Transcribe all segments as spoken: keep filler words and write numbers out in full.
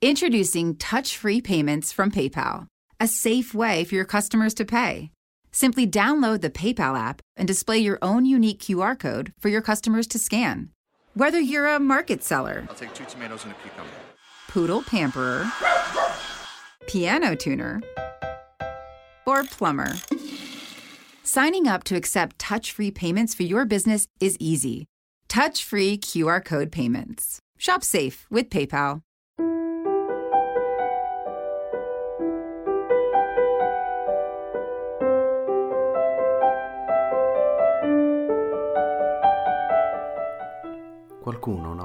Introducing touch-free payments from PayPal, a safe way for your customers to pay. Simply download the PayPal app and display your own unique Q R code for your customers to scan. Whether you're a market seller, I'll take two tomatoes and a cucumber, poodle pamperer, piano tuner, or plumber. Signing up to accept touch-free payments for your business is easy. Touch-free Q R code payments. Shop safe with PayPal. Qualcuno una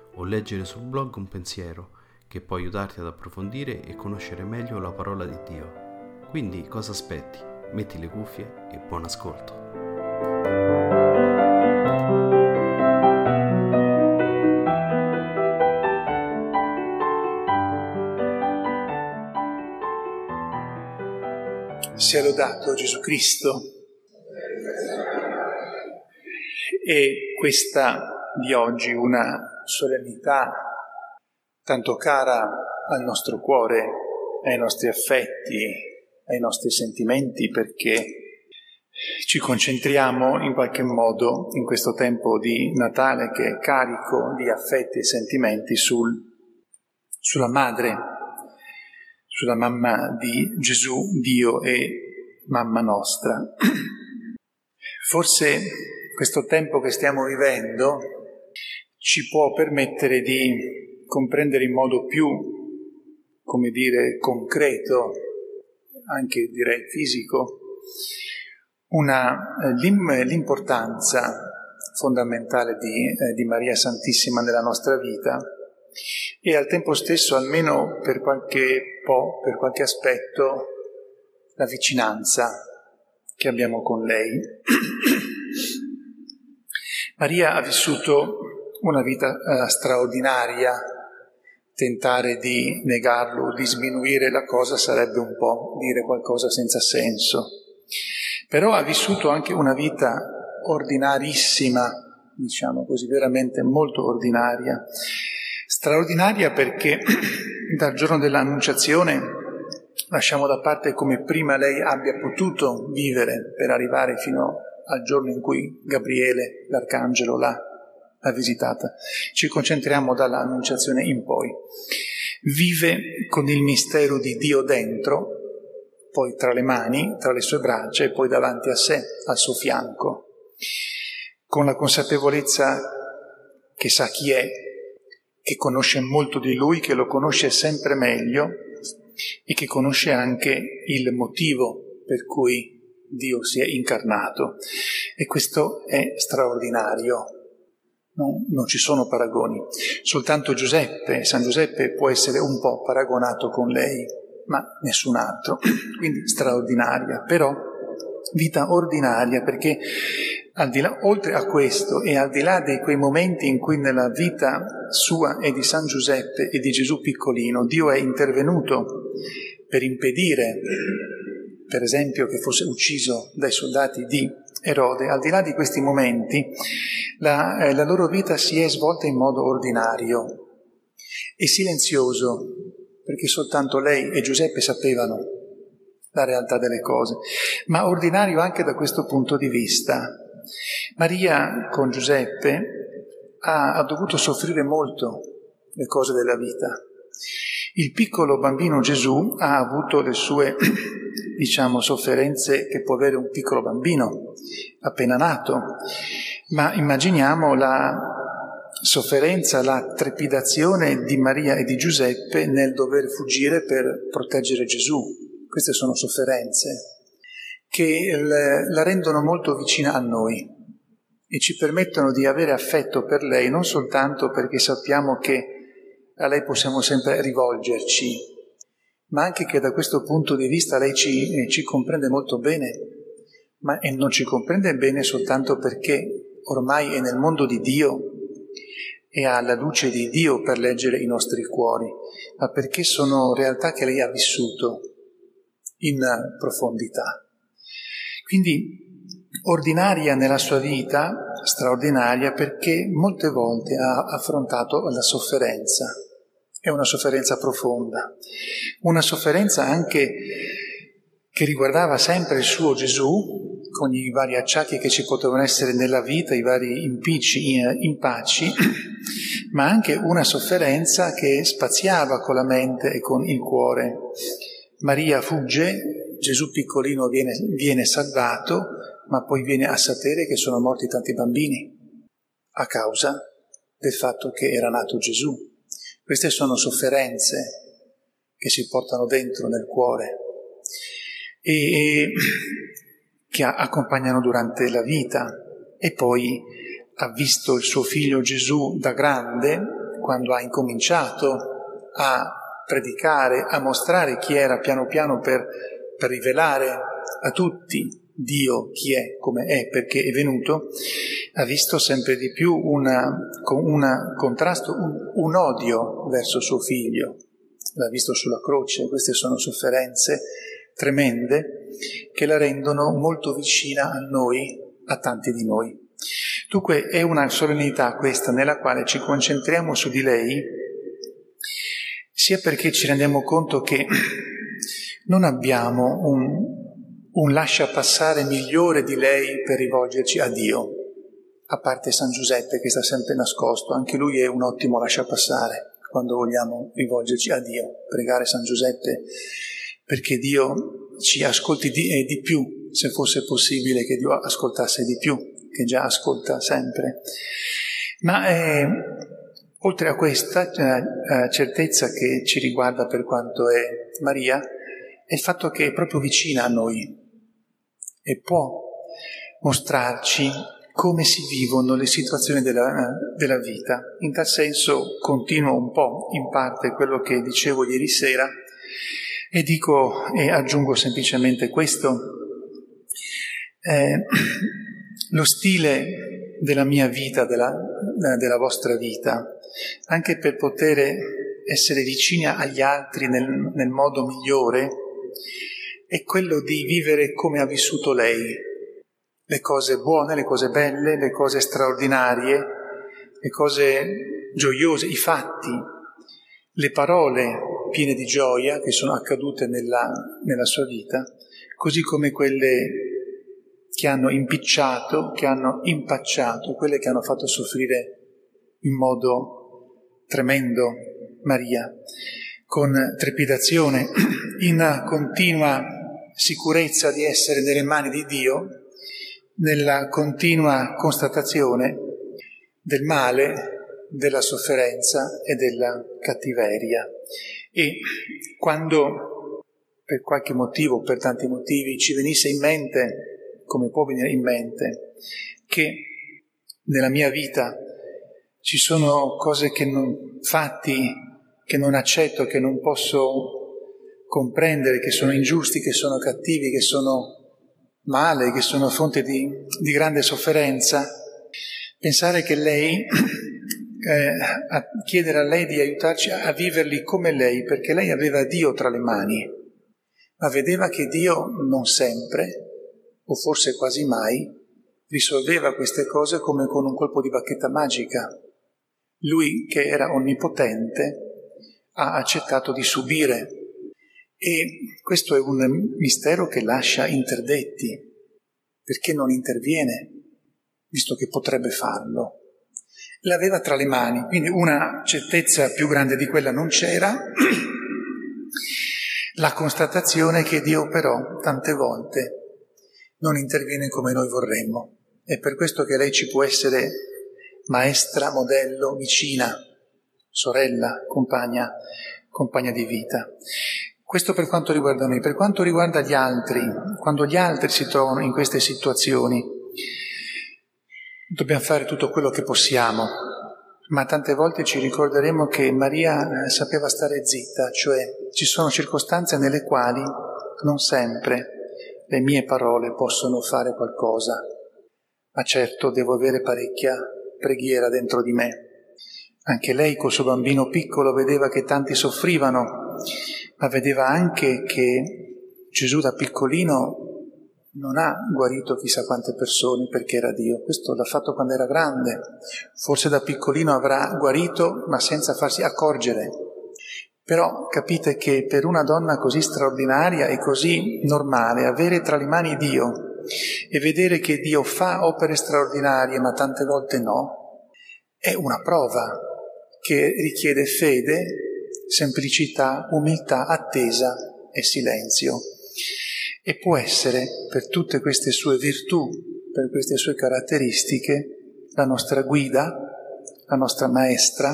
o leggere sul blog un pensiero che può aiutarti ad approfondire e conoscere meglio la parola di Dio. Quindi cosa aspetti? Metti le cuffie e buon ascolto. Sia lodato Gesù Cristo. E questa di oggi, una solennità tanto cara al nostro cuore, ai nostri affetti, ai nostri sentimenti, perché ci concentriamo in qualche modo in questo tempo di Natale che è carico di affetti e sentimenti sul, sulla madre, sulla mamma di Gesù, Dio e mamma nostra. Forse questo tempo che stiamo vivendo ci può permettere di comprendere in modo più, come dire, concreto, anche direi fisico, una, l'importanza fondamentale di, di Maria Santissima nella nostra vita e al tempo stesso, almeno per qualche po', per qualche aspetto, la vicinanza che abbiamo con lei. Maria ha vissuto una vita eh, straordinaria. Tentare di negarlo, di sminuire la cosa sarebbe un po' dire qualcosa senza senso. Però ha vissuto anche una vita ordinarissima, diciamo così, veramente molto ordinaria. Straordinaria perché dal giorno dell'Annunciazione lasciamo da parte come prima lei abbia potuto vivere per arrivare fino al giorno in cui Gabriele, l'arcangelo, l'ha la visitata. Ci concentriamo dall'Annunciazione in poi. Vive con il mistero di Dio dentro, poi tra le mani, tra le sue braccia e poi davanti a sé, al suo fianco, con la consapevolezza che sa chi è, che conosce molto di lui, che lo conosce sempre meglio e che conosce anche il motivo per cui Dio si è incarnato. E questo è straordinario. No, non ci sono paragoni. Soltanto Giuseppe, San Giuseppe può essere un po' paragonato con lei, ma nessun altro. Quindi straordinaria, però vita ordinaria, perché al di là, oltre a questo e al di là di quei momenti in cui nella vita sua e di San Giuseppe e di Gesù piccolino Dio è intervenuto per impedire, per esempio, che fosse ucciso dai soldati di Erode, al di là di questi momenti, la, eh, la loro vita si è svolta in modo ordinario e silenzioso, perché soltanto lei e Giuseppe sapevano la realtà delle cose, ma ordinario anche da questo punto di vista. Maria con Giuseppe ha, ha dovuto soffrire molto le cose della vita. Il piccolo bambino Gesù ha avuto le sue diciamo sofferenze che può avere un piccolo bambino appena nato, ma immaginiamo la sofferenza, la trepidazione di Maria e di Giuseppe nel dover fuggire per proteggere Gesù. Queste sono sofferenze che la rendono molto vicina a noi e ci permettono di avere affetto per lei, non soltanto perché sappiamo che a lei possiamo sempre rivolgerci, ma anche che da questo punto di vista lei ci, eh, ci comprende molto bene, ma e non ci comprende bene soltanto perché ormai è nel mondo di Dio e ha la luce di Dio per leggere i nostri cuori, ma perché sono realtà che lei ha vissuto in profondità. Quindi ordinaria nella sua vita, straordinaria perché molte volte ha affrontato la sofferenza. È una sofferenza profonda, una sofferenza anche che riguardava sempre il suo Gesù, con i vari acciacchi che ci potevano essere nella vita, i vari impicci, impacci, ma anche una sofferenza che spaziava con la mente e con il cuore. Maria fugge, Gesù piccolino viene, viene salvato, ma poi viene a sapere che sono morti tanti bambini a causa del fatto che era nato Gesù. Queste sono sofferenze che si portano dentro nel cuore e, e che accompagnano durante la vita. E poi ha visto il suo figlio Gesù da grande, quando ha incominciato a predicare, a mostrare chi era, piano piano per, per rivelare a tutti Dio chi è, come è, perché è venuto, ha visto sempre di più una, una contrasto, un, un odio verso suo figlio, l'ha visto sulla croce. Queste sono sofferenze tremende che la rendono molto vicina a noi, a tanti di noi. Dunque è una solennità questa nella quale ci concentriamo su di lei, sia perché ci rendiamo conto che non abbiamo un un lascia passare migliore di lei per rivolgerci a Dio, a parte San Giuseppe che sta sempre nascosto. Anche lui è un ottimo lascia passare quando vogliamo rivolgerci a Dio, pregare San Giuseppe perché Dio ci ascolti di, eh, di più, se fosse possibile che Dio ascoltasse di più, che già ascolta sempre. Ma eh, oltre a questa eh, certezza che ci riguarda per quanto è Maria, è il fatto che è proprio vicina a noi e può mostrarci come si vivono le situazioni della, della vita. In tal senso continuo un po' in parte quello che dicevo ieri sera e dico e aggiungo semplicemente questo. Eh, lo stile della mia vita, della, della vostra vita, anche per poter essere vicina agli altri nel, nel modo migliore, è quello di vivere come ha vissuto lei, le cose buone, le cose belle, le cose straordinarie, le cose gioiose, i fatti, le parole piene di gioia che sono accadute nella, nella sua vita, così come quelle che hanno impicciato, che hanno impacciato, quelle che hanno fatto soffrire in modo tremendo Maria, con trepidazione, in continua sicurezza di essere nelle mani di Dio, nella continua constatazione del male, della sofferenza e della cattiveria. E quando per qualche motivo, per tanti motivi, ci venisse in mente, come può venire in mente, che nella mia vita ci sono cose che non, fatti che non accetto, che non posso comprendere, che sono ingiusti, che sono cattivi, che sono male, che sono fonte di, di grande sofferenza, pensare che lei, eh, a chiedere a lei di aiutarci a, a viverli come lei, perché lei aveva Dio tra le mani, ma vedeva che Dio non sempre, o forse quasi mai, risolveva queste cose come con un colpo di bacchetta magica. Lui, che era onnipotente, ha accettato di subire, e questo è un mistero che lascia interdetti, perché non interviene, visto che potrebbe farlo. L'aveva tra le mani, quindi una certezza più grande di quella non c'era, la constatazione che Dio però tante volte non interviene come noi vorremmo. È per questo che lei ci può essere maestra, modello, vicina, sorella, compagna, compagna di vita. Questo per quanto riguarda noi. Per quanto riguarda gli altri, quando gli altri si trovano in queste situazioni, dobbiamo fare tutto quello che possiamo, ma tante volte ci ricorderemo che Maria sapeva stare zitta, cioè ci sono circostanze nelle quali non sempre le mie parole possono fare qualcosa, ma certo devo avere parecchia preghiera dentro di me. Anche lei col suo bambino piccolo vedeva che tanti soffrivano, ma vedeva anche che Gesù da piccolino non ha guarito chissà quante persone perché era Dio. Questo l'ha fatto quando era grande, forse da piccolino avrà guarito ma senza farsi accorgere. Però capite che per una donna così straordinaria e così normale avere tra le mani Dio e vedere che Dio fa opere straordinarie ma tante volte no, è una prova che richiede fede, semplicità, umiltà, attesa e silenzio. E può essere, per tutte queste sue virtù, per queste sue caratteristiche, la nostra guida, la nostra maestra,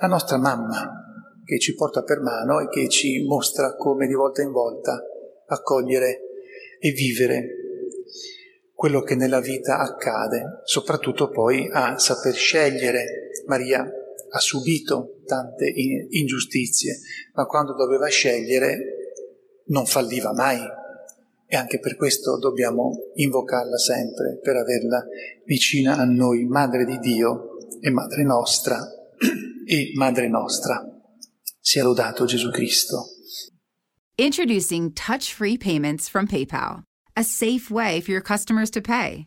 la nostra mamma, che ci porta per mano e che ci mostra come di volta in volta accogliere e vivere quello che nella vita accade, soprattutto poi a saper scegliere. Maria ha subito tante ingiustizie, ma quando doveva scegliere non falliva mai, e anche per questo dobbiamo invocarla sempre, per averla vicina a noi, Madre di Dio e Madre nostra e Madre nostra. Sia lodato Gesù Cristo. Introducing touch-free payments from PayPal. A safe way for your customers to pay.